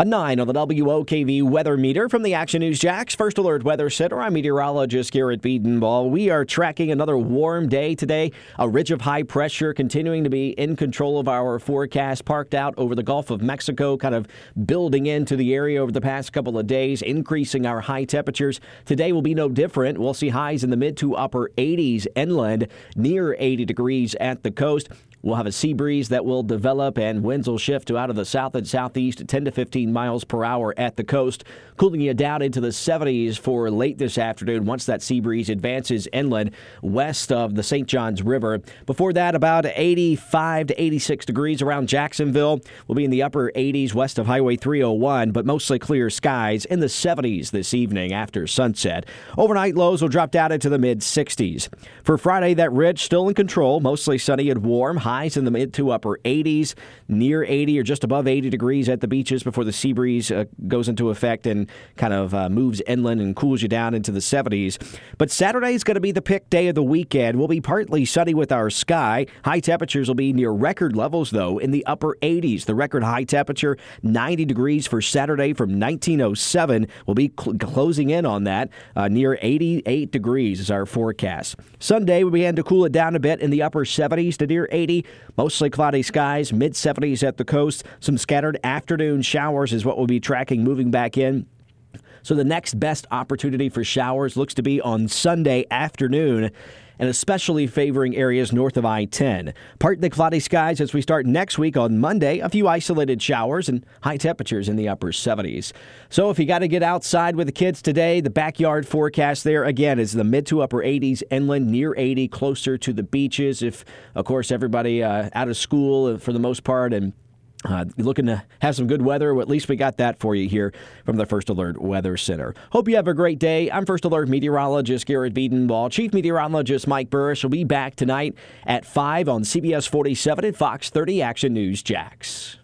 A 9 on the WOKV weather meter from the Action News Jax First Alert Weather Center. I'm meteorologist Garrett Bedenbaugh. We are tracking another warm day today. A ridge of high pressure continuing to be in control of our forecast, parked out over the Gulf of Mexico, kind of building into the area over the past couple of days, increasing our high temperatures. Today will be no different. We'll see highs in the mid to upper 80s inland, near 80 degrees at the coast. We'll have a sea breeze that will develop, and winds will shift to out of the south and southeast at 10 to 15 miles per hour at the coast, cooling you down into the 70s for late this afternoon once that sea breeze advances inland west of the St. Johns River. Before that, about 85 to 86 degrees around Jacksonville. We'll be in the upper 80s west of Highway 301, but mostly clear skies in the 70s this evening after sunset. Overnight lows will drop down into the mid-60s. For Friday, that ridge still in control, mostly sunny and warm. Highs in the mid to upper 80s, near 80 or just above 80 degrees at the beaches before the sea breeze goes into effect and kind of moves inland and cools you down into the 70s. But Saturday is going to be the pick day of the weekend. We'll be partly sunny with our sky. High temperatures will be near record levels, though, in the upper 80s. The record high temperature, 90 degrees for Saturday from 1907. We'll be closing in on that. Near 88 degrees is our forecast. Sunday, we begin to cool it down a bit in the upper 70s to near 80. Mostly cloudy skies, mid-70s at the coast. Some scattered afternoon showers is what we'll be tracking moving back in. So the next best opportunity for showers looks to be on Sunday afternoon, and especially favoring areas north of I-10. Partly cloudy skies as we start next week on Monday. A few isolated showers and high temperatures in the upper 70s. So if you got to get outside with the kids today, the backyard forecast there again is the mid to upper 80s inland, near 80, closer to the beaches. If, of course, everybody out of school for the most part and looking to have some good weather. Well, at least we got that for you here from the First Alert Weather Center. Hope you have a great day. I'm First Alert meteorologist Garrett Bedenbaugh. Chief meteorologist Mike Burris will be back tonight at 5 on CBS 47 and Fox 30 Action News Jax.